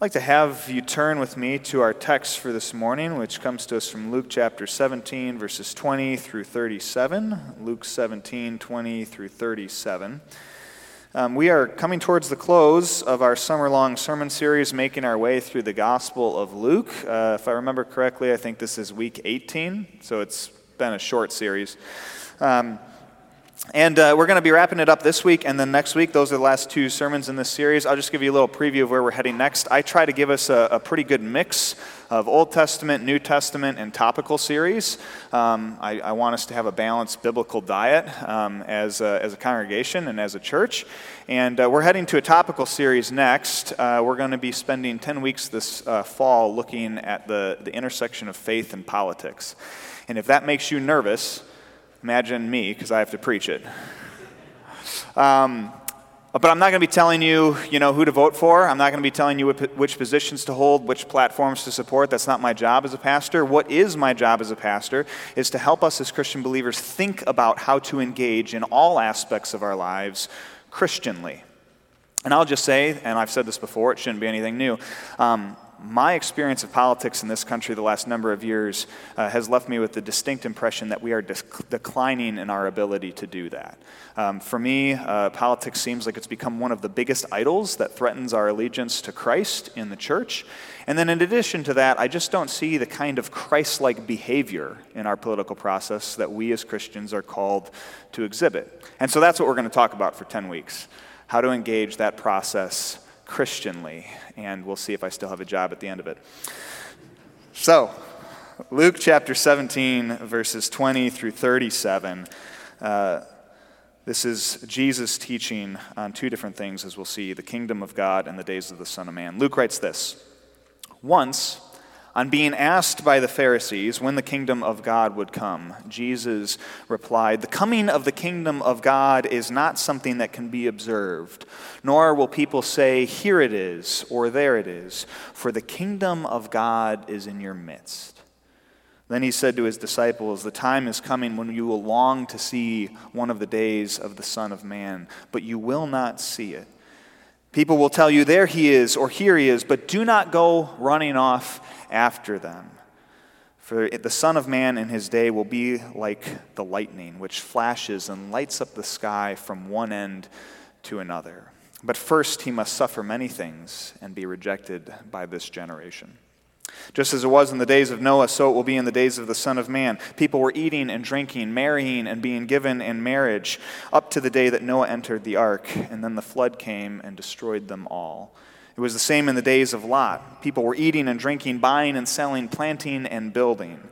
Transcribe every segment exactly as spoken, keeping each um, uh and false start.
I'd like to have you turn with me to our text for this morning, which comes to us from Luke chapter seventeen, verses twenty through thirty-seven. Luke seventeen, twenty through thirty-seven. Um, we are coming towards the close of our summer-long sermon series, making our way through the Gospel of Luke. Uh, if I remember correctly, I think this is week eighteen, so it's been a short series. Um, And uh, we're going to be wrapping it up this week, and then next week. Those are the last two sermons in this series. I'll just give you a little preview of where we're heading next. I try to give us a, a pretty good mix of Old Testament, New Testament, and topical series. Um, I, I want us to have a balanced biblical diet um, as, a, as a congregation and as a church. And uh, we're heading to a topical series next. Uh, we're going to be spending ten weeks this uh, fall looking at the, the intersection of faith and politics. And if that makes you nervous, imagine me, because I have to preach it. Um, but I'm not going to be telling you, you know, who to vote for. I'm not going to be telling you which positions to hold, which platforms to support. That's not my job as a pastor. What is my job as a pastor is to help us as Christian believers think about how to engage in all aspects of our lives Christianly. And I'll just say, and I've said this before, it shouldn't be anything new, um, my experience of politics in this country the last number of years uh, has left me with the distinct impression that we are dec- declining in our ability to do that. Um, for me, uh, politics seems like it's become one of the biggest idols that threatens our allegiance to Christ in the church. And then in addition to that, I just don't see the kind of Christ-like behavior in our political process that we as Christians are called to exhibit. And so that's what we're going to talk about for ten weeks, how to engage that process Christianly, and we'll see if I still have a job at the end of it. So, Luke chapter seventeen, verses twenty through thirty-seven. Uh, this is Jesus teaching on two different things, as we'll see, the kingdom of God and the days of the Son of Man. Luke writes this: Once, on being asked by the Pharisees when the kingdom of God would come, Jesus replied, "The coming of the kingdom of God is not something that can be observed, nor will people say, 'Here it is,' or 'There it is,' for the kingdom of God is in your midst." Then he said to his disciples, "The time is coming when you will long to see one of the days of the Son of Man, but you will not see it. People will tell you, 'There he is,' or 'Here he is,' but do not go running off after them. For the Son of Man in his day will be like the lightning, which flashes and lights up the sky from one end to another. But first he must suffer many things and be rejected by this generation. Just as it was in the days of Noah, so it will be in the days of the Son of Man. People were eating and drinking, marrying and being given in marriage, up to the day that Noah entered the ark, and then the flood came and destroyed them all. It was the same in the days of Lot. People were eating and drinking, buying and selling, planting and building.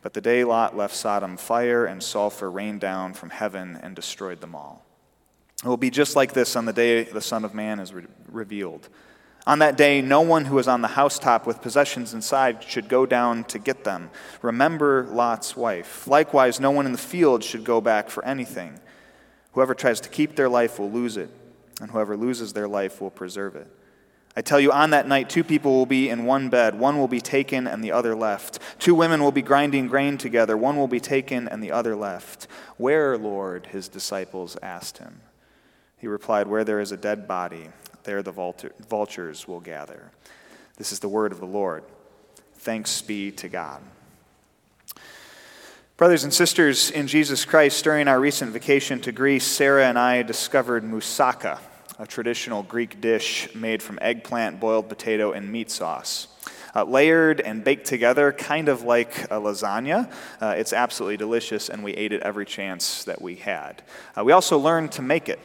But the day Lot left Sodom, fire and sulfur rained down from heaven and destroyed them all. It will be just like this on the day the Son of Man is re- revealed. On that day, no one who is on the housetop with possessions inside should go down to get them. Remember Lot's wife. Likewise, no one in the field should go back for anything. Whoever tries to keep their life will lose it, and whoever loses their life will preserve it. I tell you, on that night, two people will be in one bed. One will be taken and the other left. Two women will be grinding grain together. One will be taken and the other left. Where, Lord? His disciples asked him. He replied, Where there is a dead body, there the vultures will gather. This is the word of the Lord. Thanks be to God. Brothers and sisters in Jesus Christ, during our recent vacation to Greece, Sarah and I discovered moussaka, a traditional Greek dish made from eggplant, boiled potato, and meat sauce. Uh, layered and baked together, kind of like a lasagna. Uh, it's absolutely delicious, and we ate it every chance that we had. Uh, we also learned to make it.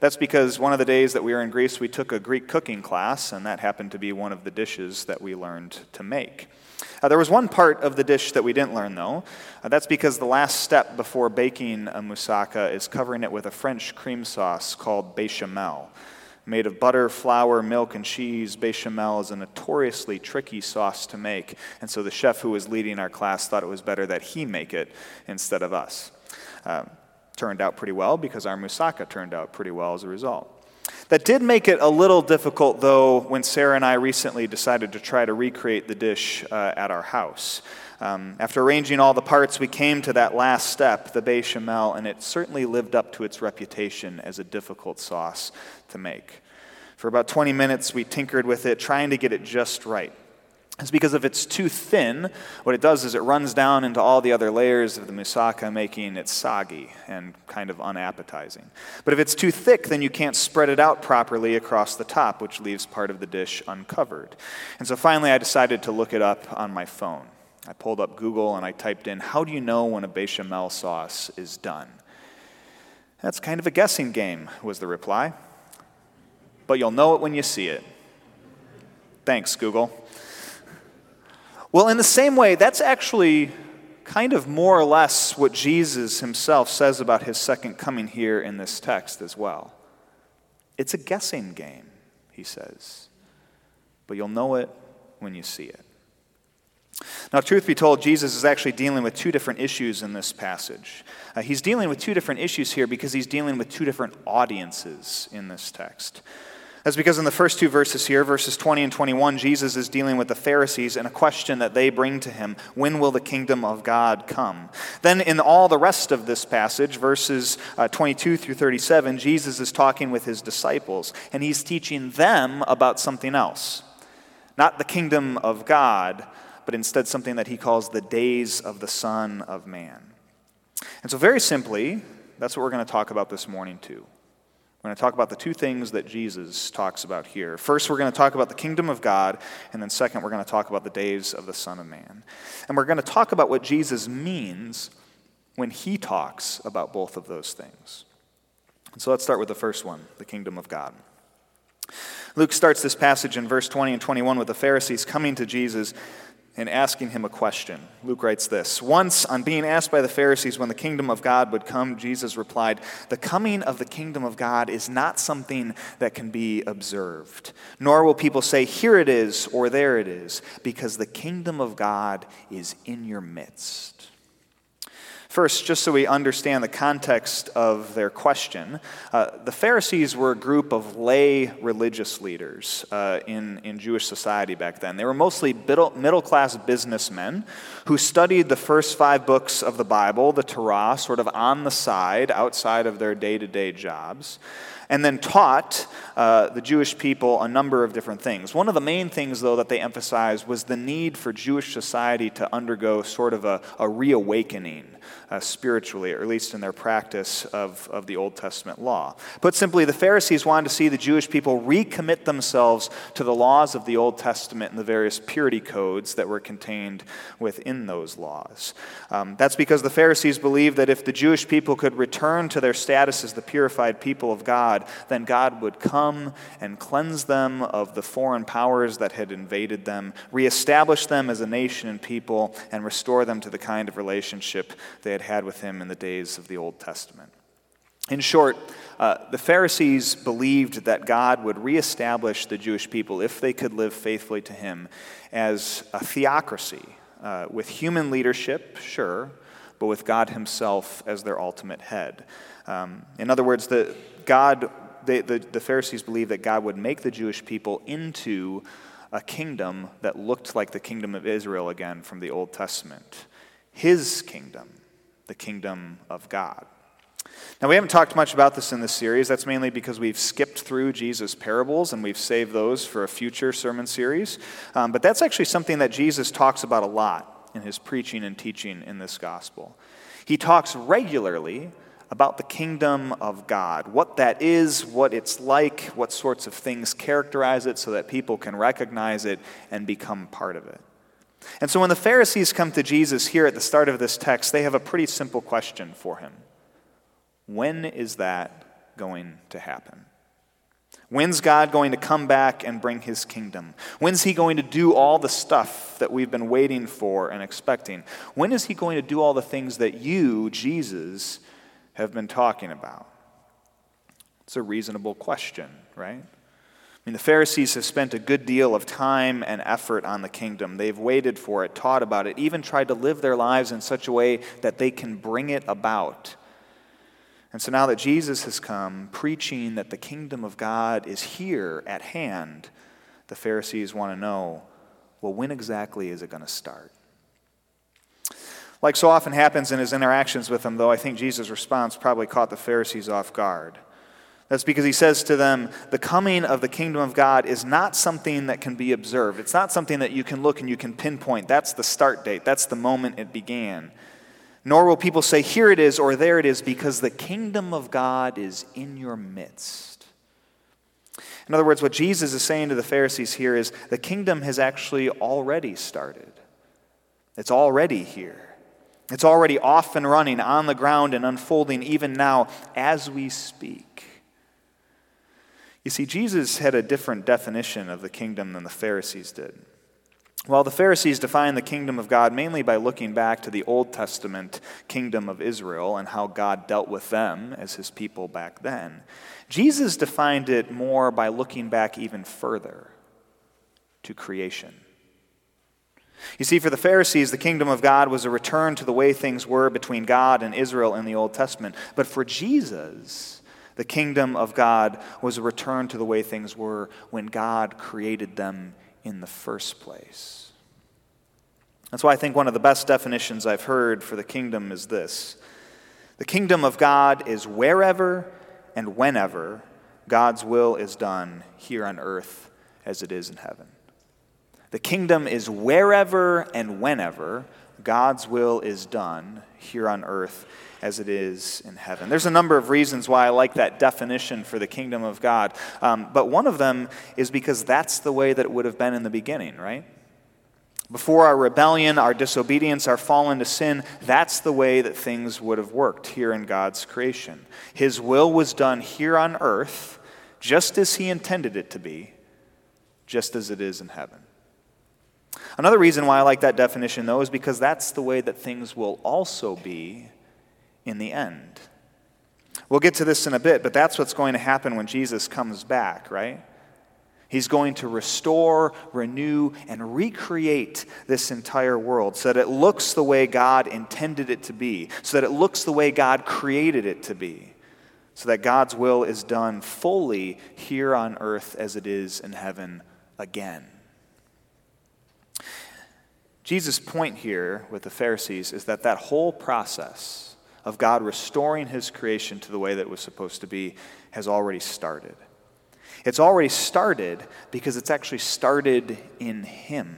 That's because one of the days that we were in Greece, we took a Greek cooking class, and that happened to be one of the dishes that we learned to make. Uh, there was one part of the dish that we didn't learn, though. Uh, that's because the last step before baking a moussaka is covering it with a French cream sauce called bechamel. Made of butter, flour, milk, and cheese, bechamel is a notoriously tricky sauce to make, and so the chef who was leading our class thought it was better that he make it instead of us. Uh, turned out pretty well, because our moussaka turned out pretty well as a result. That did make it a little difficult, though, when Sarah and I recently decided to try to recreate the dish uh, at our house. Um, after arranging all the parts, we came to that last step, the bechamel, and it certainly lived up to its reputation as a difficult sauce to make. For about twenty minutes, we tinkered with it, trying to get it just right. It's because if it's too thin, what it does is it runs down into all the other layers of the moussaka, making it soggy and kind of unappetizing. But if it's too thick, then you can't spread it out properly across the top, which leaves part of the dish uncovered. And so finally, I decided to look it up on my phone. I pulled up Google and I typed in, how do you know when a bechamel sauce is done? That's kind of a guessing game, was the reply. But you'll know it when you see it. Thanks, Google. Well, in the same way, that's actually kind of more or less what Jesus himself says about his second coming here in this text as well. It's a guessing game, he says, but you'll know it when you see it. Now, truth be told, Jesus is actually dealing with two different issues in this passage. Uh, he's dealing with two different issues here because he's dealing with two different audiences in this text. That's because in the first two verses here, verses twenty and twenty-one, Jesus is dealing with the Pharisees and a question that they bring to him, when will the kingdom of God come? Then in all the rest of this passage, verses uh, twenty-two through thirty-seven, Jesus is talking with his disciples, and he's teaching them about something else. Not the kingdom of God, but instead something that he calls the days of the Son of Man. And so very simply, that's what we're going to talk about this morning too. We're going to talk about the two things that Jesus talks about here. First, we're going to talk about the kingdom of God, and then second, we're going to talk about the days of the Son of Man. And we're going to talk about what Jesus means when he talks about both of those things. And so let's start with the first one, the kingdom of God. Luke starts this passage in verse twenty and twenty-one with the Pharisees coming to Jesus and asking him a question. Luke writes this, once, on being asked by the Pharisees when the kingdom of God would come, Jesus replied, the coming of the kingdom of God is not something that can be observed, nor will people say, here it is, or there it is, because the kingdom of God is in your midst. First, just so we understand the context of their question, uh, the Pharisees were a group of lay religious leaders uh, in, in Jewish society back then. They were mostly middle-class businessmen who studied the first five books of the Bible, the Torah, sort of on the side, outside of their day-to-day jobs, and then taught uh, the Jewish people a number of different things. One of the main things, though, that they emphasized was the need for Jewish society to undergo sort of a, a reawakening Uh, spiritually, or at least in their practice of, of the Old Testament law. Put simply, the Pharisees wanted to see the Jewish people recommit themselves to the laws of the Old Testament and the various purity codes that were contained within those laws. Um, that's because the Pharisees believed that if the Jewish people could return to their status as the purified people of God, then God would come and cleanse them of the foreign powers that had invaded them, reestablish them as a nation and people, and restore them to the kind of relationship they had had with him in the days of the Old Testament. In short, uh, the Pharisees believed that God would reestablish the Jewish people, if they could live faithfully to him, as a theocracy, uh, with human leadership, sure, but with God himself as their ultimate head. Um, in other words, the, God, they, the, the Pharisees believed that God would make the Jewish people into a kingdom that looked like the kingdom of Israel again from the Old Testament. His kingdom, the kingdom of God. Now, we haven't talked much about this in this series. That's mainly because we've skipped through Jesus' parables and we've saved those for a future sermon series. Um, but that's actually something that Jesus talks about a lot in his preaching and teaching in this gospel. He talks regularly about the kingdom of God, what that is, what it's like, what sorts of things characterize it so that people can recognize it and become part of it. And so when the Pharisees come to Jesus here at the start of this text, they have a pretty simple question for him. When is that going to happen? When's God going to come back and bring his kingdom? When's he going to do all the stuff that we've been waiting for and expecting? When is he going to do all the things that you, Jesus, have been talking about? It's a reasonable question, right? I mean, the Pharisees have spent a good deal of time and effort on the kingdom. They've waited for it, taught about it, even tried to live their lives in such a way that they can bring it about. And so now that Jesus has come preaching that the kingdom of God is here at hand, the Pharisees want to know, well, when exactly is it going to start? Like so often happens in his interactions with them, though, I think Jesus' response probably caught the Pharisees off guard. That's because he says to them, the coming of the kingdom of God is not something that can be observed. It's not something that you can look and you can pinpoint. That's the start date. That's the moment it began. Nor will people say, here it is or there it is, because the kingdom of God is in your midst. In other words, what Jesus is saying to the Pharisees here is the kingdom has actually already started. It's already here. It's already off and running, on the ground and unfolding even now as we speak. You see, Jesus had a different definition of the kingdom than the Pharisees did. While the Pharisees defined the kingdom of God mainly by looking back to the Old Testament kingdom of Israel and how God dealt with them as his people back then, Jesus defined it more by looking back even further to creation. You see, for the Pharisees, the kingdom of God was a return to the way things were between God and Israel in the Old Testament. But for Jesus, the kingdom of God was a return to the way things were when God created them in the first place. That's why I think one of the best definitions I've heard for the kingdom is this: the kingdom of God is wherever and whenever God's will is done here on earth as it is in heaven. The kingdom is wherever and whenever God's will is done here on earth as it is in heaven. There's a number of reasons why I like that definition for the kingdom of God, um, but one of them is because that's the way that it would have been in the beginning, right? Before our rebellion, our disobedience, our fall into sin, that's the way that things would have worked here in God's creation. His will was done here on earth just as he intended it to be, just as it is in heaven. Another reason why I like that definition, though, is because that's the way that things will also be in the end. We'll get to this in a bit, but that's what's going to happen when Jesus comes back, right? He's going to restore, renew, and recreate this entire world so that it looks the way God intended it to be, so that it looks the way God created it to be, so that God's will is done fully here on earth as it is in heaven again. Jesus' point here with the Pharisees is that that whole process of God restoring his creation to the way that it was supposed to be has already started. It's already started because it's actually started in him.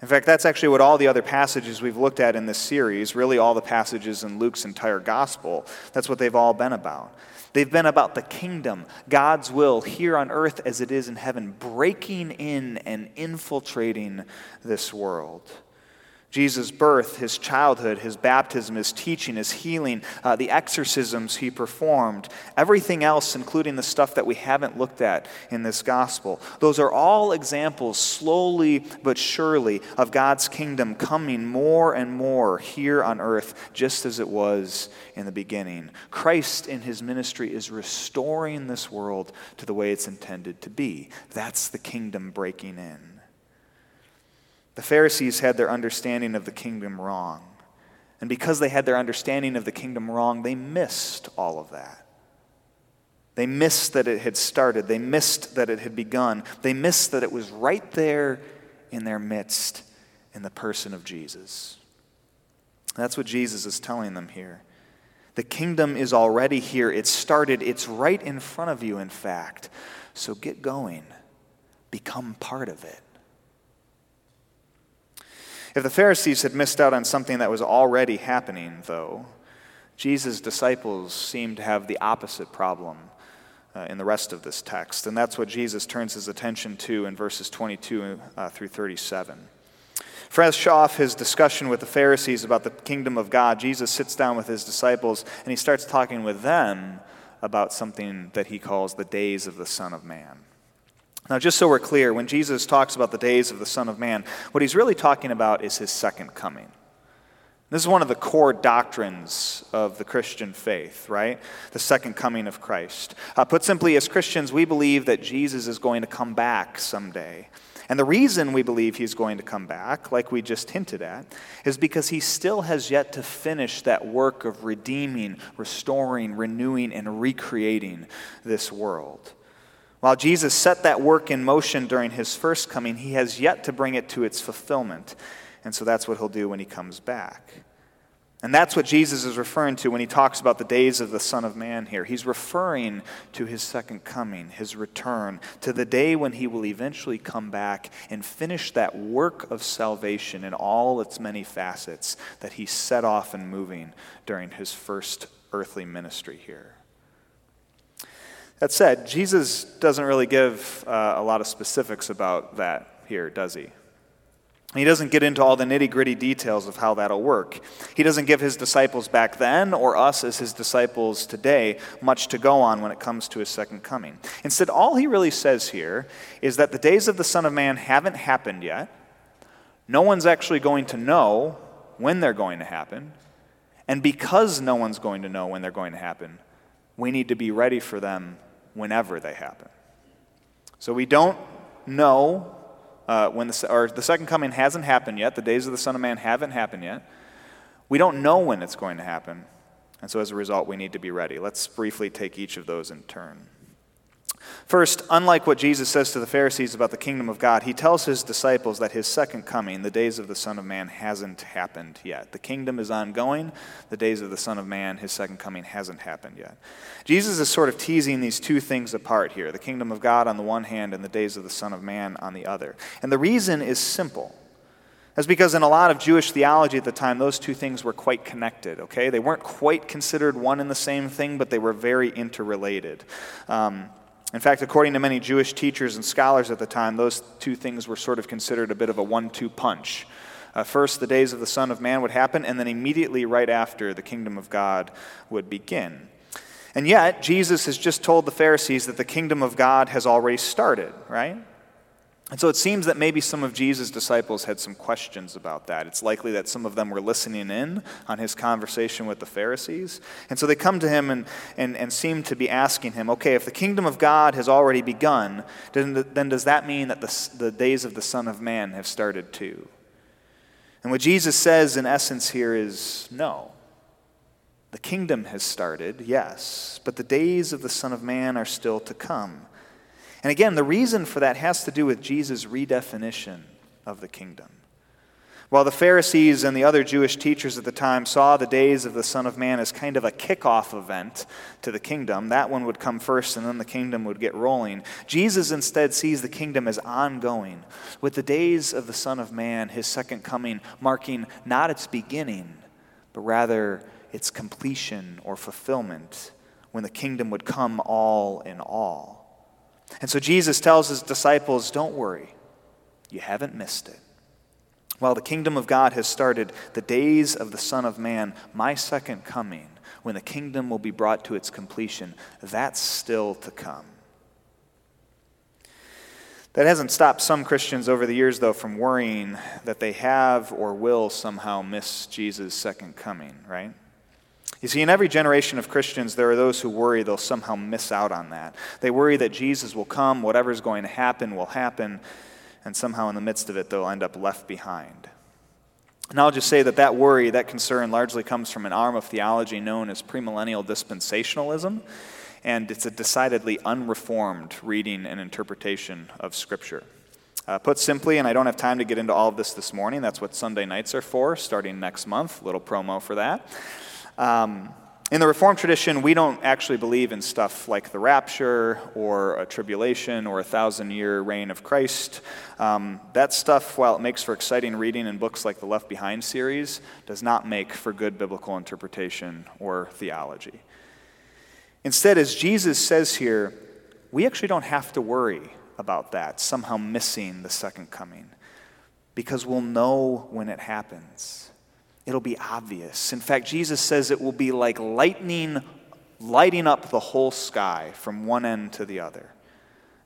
In fact, that's actually what all the other passages we've looked at in this series, really all the passages in Luke's entire gospel, that's what they've all been about. They've been about the kingdom, God's will here on earth as it is in heaven, breaking in and infiltrating this world. Jesus' birth, his childhood, his baptism, his teaching, his healing, uh, the exorcisms he performed, everything else, including the stuff that we haven't looked at in this gospel. Those are all examples, slowly but surely, of God's kingdom coming more and more here on earth, just as it was in the beginning. Christ in his ministry is restoring this world to the way it's intended to be. That's the kingdom breaking in. The Pharisees had their understanding of the kingdom wrong. And because they had their understanding of the kingdom wrong, they missed all of that. They missed that it had started. They missed that it had begun. They missed that it was right there in their midst in the person of Jesus. That's what Jesus is telling them here. The kingdom is already here. It started. It's right in front of you, in fact. So get going. Become part of it. If the Pharisees had missed out on something that was already happening, though, Jesus' disciples seem to have the opposite problem uh, in the rest of this text, and that's what Jesus turns his attention to in verses twenty-two uh, through thirty-seven. Fresh off his discussion with the Pharisees about the kingdom of God, Jesus sits down with his disciples, and he starts talking with them about something that he calls the days of the Son of Man. Now, just so we're clear, when Jesus talks about the days of the Son of Man, what he's really talking about is his second coming. This is one of the core doctrines of the Christian faith, right? The second coming of Christ. Uh, put simply, as Christians, we believe that Jesus is going to come back someday. And the reason we believe he's going to come back, like we just hinted at, is because he still has yet to finish that work of redeeming, restoring, renewing, and recreating this world. While Jesus set that work in motion during his first coming, he has yet to bring it to its fulfillment. And so that's what he'll do when he comes back. And that's what Jesus is referring to when he talks about the days of the Son of Man here. He's referring to his second coming, his return, to the day when he will eventually come back and finish that work of salvation in all its many facets that he set off and moving during his first earthly ministry here. That said, Jesus doesn't really give uh, a lot of specifics about that here, does he? He doesn't get into all the nitty-gritty details of how that'll work. He doesn't give his disciples back then, or us as his disciples today, much to go on when it comes to his second coming. Instead, all he really says here is that the days of the Son of Man haven't happened yet. No one's actually going to know when they're going to happen. And because no one's going to know when they're going to happen, we need to be ready for them whenever they happen. So we don't know Uh, when the, or the second coming hasn't happened yet, the days of the Son of Man haven't happened yet. We don't know when it's going to happen, and so as a result, we need to be ready. Let's briefly take each of those in turn. First, unlike what Jesus says to the Pharisees about the kingdom of God, he tells his disciples that his second coming, the days of the Son of Man, hasn't happened yet. The kingdom is ongoing. The days of the Son of Man, his second coming, hasn't happened yet. Jesus is sort of teasing these two things apart here, the kingdom of God on the one hand and the days of the Son of Man on the other. And the reason is simple. That's because in a lot of Jewish theology at the time, those two things were quite connected, okay? They weren't quite considered one and the same thing, but they were very interrelated. Um... In fact, according to many Jewish teachers and scholars at the time, those two things were sort of considered a bit of a one-two punch. Uh, first, the days of the Son of Man would happen, and then immediately right after, the kingdom of God would begin. And yet, Jesus has just told the Pharisees that the kingdom of God has already started, right? And so it seems that maybe some of Jesus' disciples had some questions about that. It's likely that some of them were listening in on his conversation with the Pharisees. And so they come to him and, and, and seem to be asking him, okay, if the kingdom of God has already begun, then, then does that mean that the, the days of the Son of Man have started too? And what Jesus says in essence here is no. The kingdom has started, yes, but the days of the Son of Man are still to come. And again, the reason for that has to do with Jesus' redefinition of the kingdom. While the Pharisees and the other Jewish teachers at the time saw the days of the Son of Man as kind of a kickoff event to the kingdom, that one would come first and then the kingdom would get rolling, Jesus instead sees the kingdom as ongoing, with the days of the Son of Man, his second coming, marking not its beginning, but rather its completion or fulfillment, when the kingdom would come all in all. And so Jesus tells his disciples, don't worry, you haven't missed it. While the kingdom of God has started, the days of the Son of Man, my second coming, when the kingdom will be brought to its completion, that's still to come. That hasn't stopped some Christians over the years, though, from worrying that they have or will somehow miss Jesus' second coming, right? You see, in every generation of Christians, there are those who worry they'll somehow miss out on that. They worry that Jesus will come, whatever's going to happen will happen, and somehow in the midst of it, they'll end up left behind. And I'll just say that that worry, that concern, largely comes from an arm of theology known as premillennial dispensationalism, and it's a decidedly unreformed reading and interpretation of Scripture. Uh, put simply, and I don't have time to get into all of this this morning, that's what Sunday nights are for, starting next month, little promo for that. Um, in the Reformed tradition, we don't actually believe in stuff like the rapture or a tribulation or a thousand-year reign of Christ. Um, that stuff, while it makes for exciting reading in books like the Left Behind series, does not make for good biblical interpretation or theology. Instead, as Jesus says here, we actually don't have to worry about that, somehow missing the second coming, because we'll know when it happens. It'll be obvious. In fact, Jesus says it will be like lightning lighting up the whole sky from one end to the other.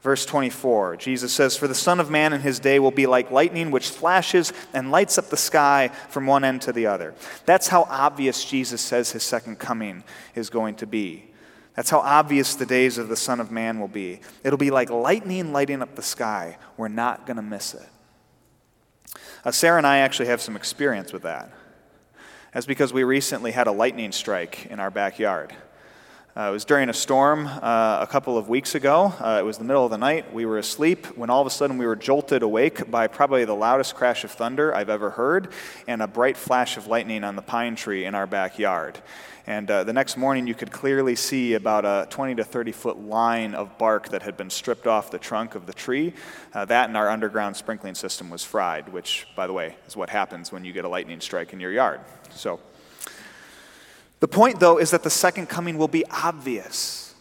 Verse twenty-four, Jesus says, "For the Son of Man in his day will be like lightning which flashes and lights up the sky from one end to the other." That's how obvious Jesus says his second coming is going to be. That's how obvious the days of the Son of Man will be. It'll be like lightning lighting up the sky. We're not going to miss it. Uh, Sarah and I actually have some experience with that. That's because we recently had a lightning strike in our backyard. Uh, it was during a storm uh, a couple of weeks ago. Uh, it was the middle of the night. We were asleep when all of a sudden we were jolted awake by probably the loudest crash of thunder I've ever heard and a bright flash of lightning on the pine tree in our backyard. And uh, the next morning you could clearly see about a twenty to thirty foot line of bark that had been stripped off the trunk of the tree. Uh, that and our underground sprinkling system was fried, which, by the way, is what happens when you get a lightning strike in your yard. So. The point, though, is that the second coming will be obvious,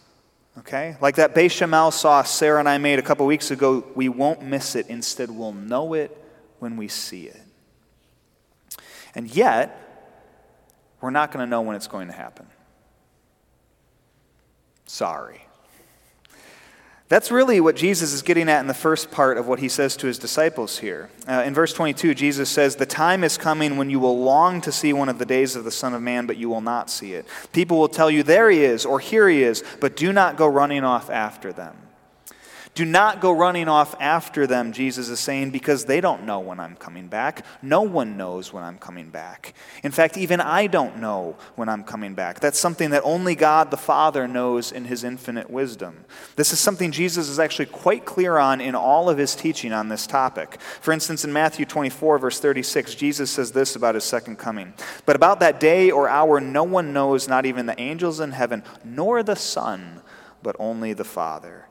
okay? Like that bechamel sauce Sarah and I made a couple weeks ago, we won't miss it. Instead, we'll know it when we see it. And yet, we're not going to know when it's going to happen. Sorry. That's really what Jesus is getting at in the first part of what he says to his disciples here. Uh, in verse twenty-two, Jesus says, "The time is coming when you will long to see one of the days of the Son of Man, but you will not see it. People will tell you, 'There he is,' or 'Here he is,' but do not go running off after them." Do not go running off after them, Jesus is saying, because they don't know when I'm coming back. No one knows when I'm coming back. In fact, even I don't know when I'm coming back. That's something that only God the Father knows in his infinite wisdom. This is something Jesus is actually quite clear on in all of his teaching on this topic. For instance, in Matthew twenty-four, verse thirty-six, Jesus says this about his second coming. "But about that day or hour, no one knows, not even the angels in heaven, nor the Son, but only the Father."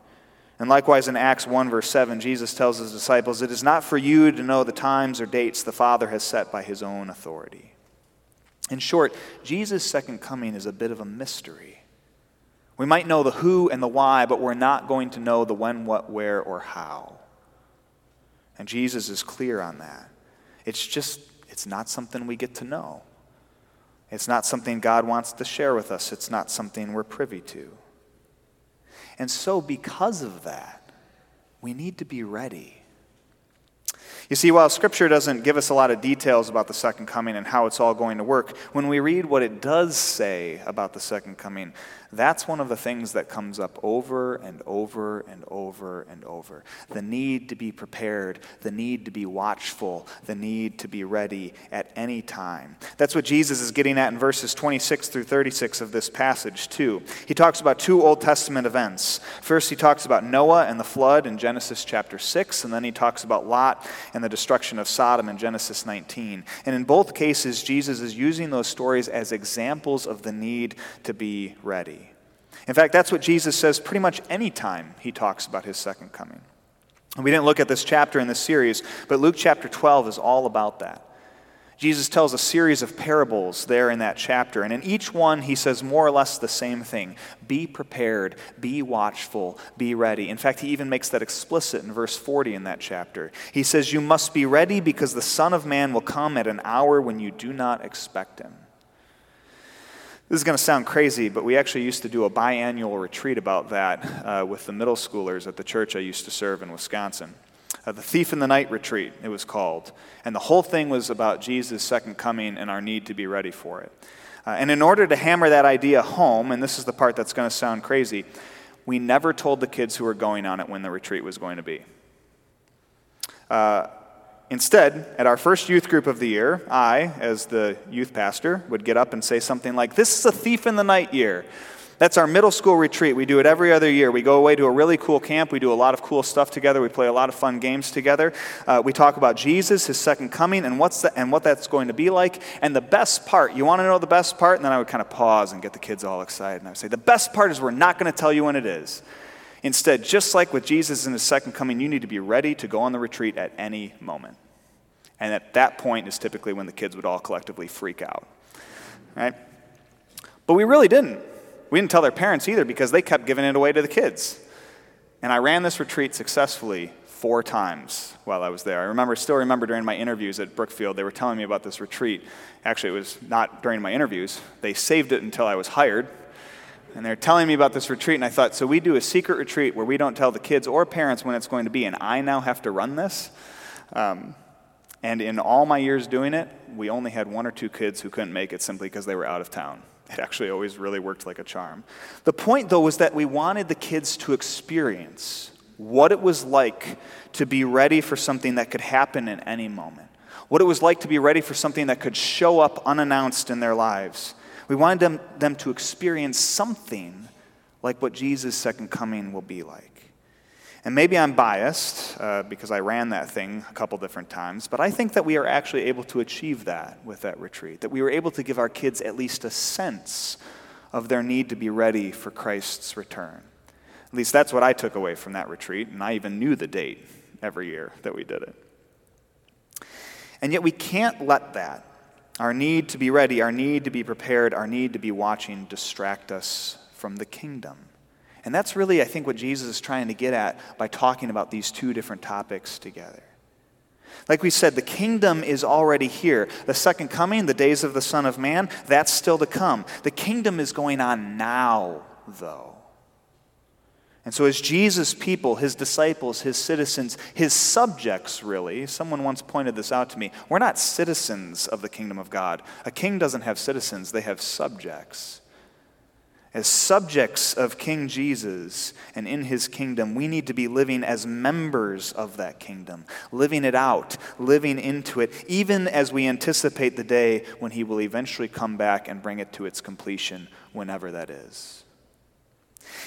And likewise in Acts one, verse seven, Jesus tells his disciples, "It is not for you to know the times or dates the Father has set by his own authority." In short, Jesus' second coming is a bit of a mystery. We might know the who and the why, but we're not going to know the when, what, where, or how. And Jesus is clear on that. It's just, it's not something we get to know. It's not something God wants to share with us. It's not something we're privy to. And so because of that, we need to be ready. You see, while Scripture doesn't give us a lot of details about the second coming and how it's all going to work, when we read what it does say about the second coming, that's one of the things that comes up over and over and over and over. The need to be prepared, the need to be watchful, the need to be ready at any time. That's what Jesus is getting at in verses twenty-six through thirty-six of this passage too. He talks about two Old Testament events. First, he talks about Noah and the flood in Genesis chapter six, and then he talks about Lot and the destruction of Sodom in Genesis nineteen. And in both cases, Jesus is using those stories as examples of the need to be ready. In fact, that's what Jesus says pretty much any time he talks about his second coming. And we didn't look at this chapter in this series, but Luke chapter twelve is all about that. Jesus tells a series of parables there in that chapter, and in each one he says more or less the same thing. Be prepared, be watchful, be ready. In fact, he even makes that explicit in verse forty in that chapter. He says, "You must be ready because the Son of Man will come at an hour when you do not expect him." This is going to sound crazy, but we actually used to do a biannual retreat about that uh, with the middle schoolers at the church I used to serve in Wisconsin. Uh, the Thief in the Night Retreat, it was called. And the whole thing was about Jesus' second coming and our need to be ready for it. Uh, and in order to hammer that idea home, and this is the part that's going to sound crazy, we never told the kids who were going on it when the retreat was going to be. Uh, instead, at our first youth group of the year, I, as the youth pastor, would get up and say something like, "This is a Thief in the Night year." That's our middle school retreat. We do it every other year. We go away to a really cool camp. We do a lot of cool stuff together. We play a lot of fun games together. Uh, we talk about Jesus, his second coming, and what's the, and what that's going to be like. And the best part, you want to know the best part? And then I would kind of pause and get the kids all excited. And I would say, the best part is we're not going to tell you when it is. Instead, just like with Jesus and his second coming, you need to be ready to go on the retreat at any moment. And at that point is typically when the kids would all collectively freak out. Right? But we really didn't. We didn't tell their parents either because they kept giving it away to the kids. And I ran this retreat successfully four times while I was there. I remember, still remember during my interviews at Brookfield, they were telling me about this retreat. Actually, it was not during my interviews. They saved it until I was hired. And they were telling me about this retreat, and I thought, so we do a secret retreat where we don't tell the kids or parents when it's going to be, and I now have to run this? Um, and in all my years doing it, we only had one or two kids who couldn't make it simply because they were out of town. It actually always really worked like a charm. The point, though, was that we wanted the kids to experience what it was like to be ready for something that could happen in any moment, what it was like to be ready for something that could show up unannounced in their lives. We wanted them, them to experience something like what Jesus' second coming will be like. And maybe I'm biased uh, because I ran that thing a couple different times, but I think that we are actually able to achieve that with that retreat, that we were able to give our kids at least a sense of their need to be ready for Christ's return. At least that's what I took away from that retreat, and I even knew the date every year that we did it. And yet we can't let that, our need to be ready, our need to be prepared, our need to be watching, distract us from the kingdom. And that's really, I think, what Jesus is trying to get at by talking about these two different topics together. Like we said, the kingdom is already here. The second coming, the days of the Son of Man, that's still to come. The kingdom is going on now, though. And so as Jesus' people, his disciples, his citizens, his subjects, really, someone once pointed this out to me, we're not citizens of the kingdom of God. A king doesn't have citizens, they have subjects. As subjects of King Jesus and in his kingdom, we need to be living as members of that kingdom, living it out, living into it, even as we anticipate the day when he will eventually come back and bring it to its completion, whenever that is.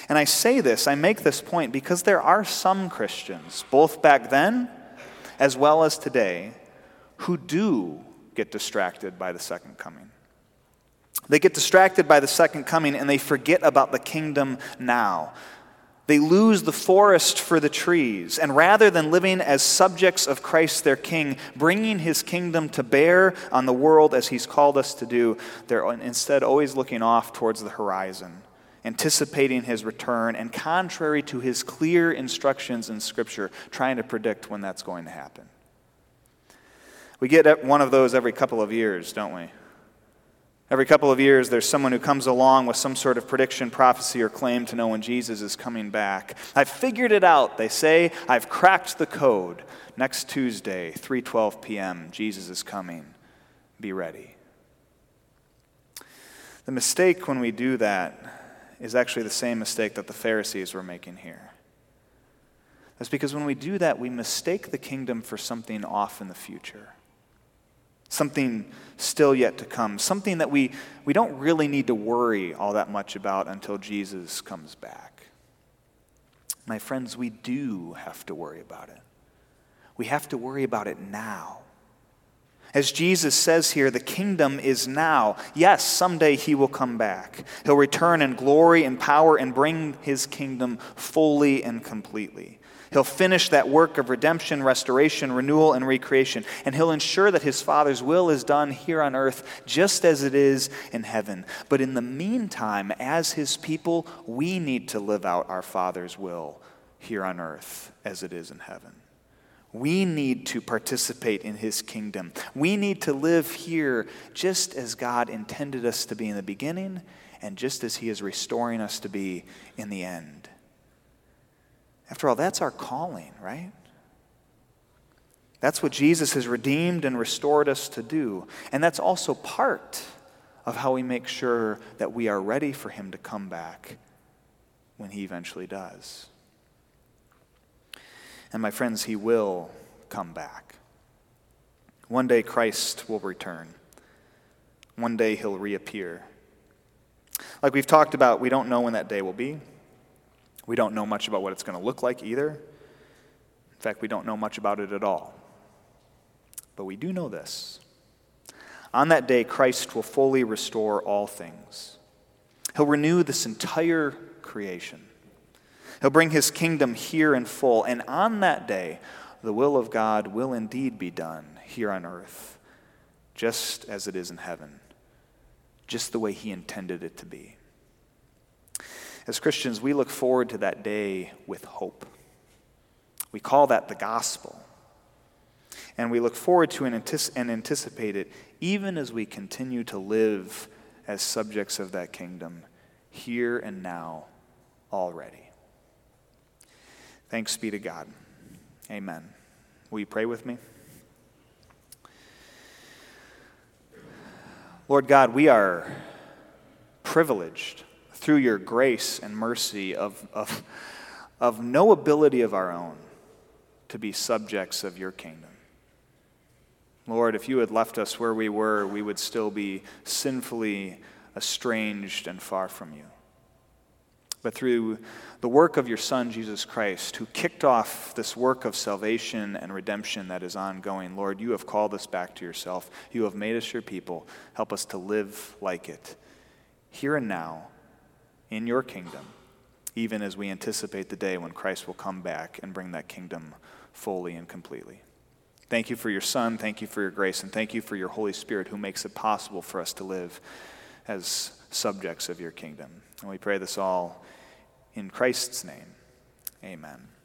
And I say this, I make this point because there are some Christians, both back then as well as today, who do get distracted by the second coming. They get distracted by the second coming and they forget about the kingdom now. They lose the forest for the trees. And rather than living as subjects of Christ their King, bringing his kingdom to bear on the world as he's called us to do, they're instead always looking off towards the horizon, anticipating his return, and contrary to his clear instructions in Scripture, trying to predict when that's going to happen. We get one of those every couple of years, don't we? Every couple of years, there's someone who comes along with some sort of prediction, prophecy, or claim to know when Jesus is coming back. I've figured it out, they say. I've cracked the code. Next Tuesday, three twelve p.m., Jesus is coming. Be ready. The mistake when we do that is actually the same mistake that the Pharisees were making here. That's because when we do that, we mistake the kingdom for something off in the future. Something still yet to come, something that we, we don't really need to worry all that much about until Jesus comes back. My friends, we do have to worry about it. We have to worry about it now. As Jesus says here, the kingdom is now. Yes, someday he will come back. He'll return in glory and power and bring his kingdom fully and completely. He'll finish that work of redemption, restoration, renewal, and recreation. And he'll ensure that his Father's will is done here on earth just as it is in heaven. But in the meantime, as his people, we need to live out our Father's will here on earth as it is in heaven. We need to participate in his kingdom. We need to live here just as God intended us to be in the beginning and just as he is restoring us to be in the end. After all, that's our calling, right? That's what Jesus has redeemed and restored us to do. And that's also part of how we make sure that we are ready for him to come back when he eventually does. And my friends, he will come back. One day Christ will return. One day he'll reappear. Like we've talked about, we don't know when that day will be. We don't know much about what it's going to look like either. In fact, we don't know much about it at all. But we do know this. On that day, Christ will fully restore all things. He'll renew this entire creation. He'll bring his kingdom here in full. And on that day, the will of God will indeed be done here on earth, just as it is in heaven, just the way he intended it to be. As Christians, we look forward to that day with hope. We call that the gospel. And we look forward to and anticipate it even as we continue to live as subjects of that kingdom here and now already. Thanks be to God. Amen. Will you pray with me? Lord God, we are privileged through your grace and mercy of, of, of no ability of our own to be subjects of your kingdom. Lord, if you had left us where we were, we would still be sinfully estranged and far from you. but through the work of your Son, Jesus Christ, who kicked off this work of salvation and redemption that is ongoing. Lord, you have called us back to yourself. You have made us your people. Help us to live like it, here and now, in your kingdom, even as we anticipate the day when Christ will come back and bring that kingdom fully and completely. Thank you for your Son. Thank you for your grace. And thank you for your Holy Spirit, who makes it possible for us to live as subjects of your kingdom. And we pray this all in Christ's name. Amen.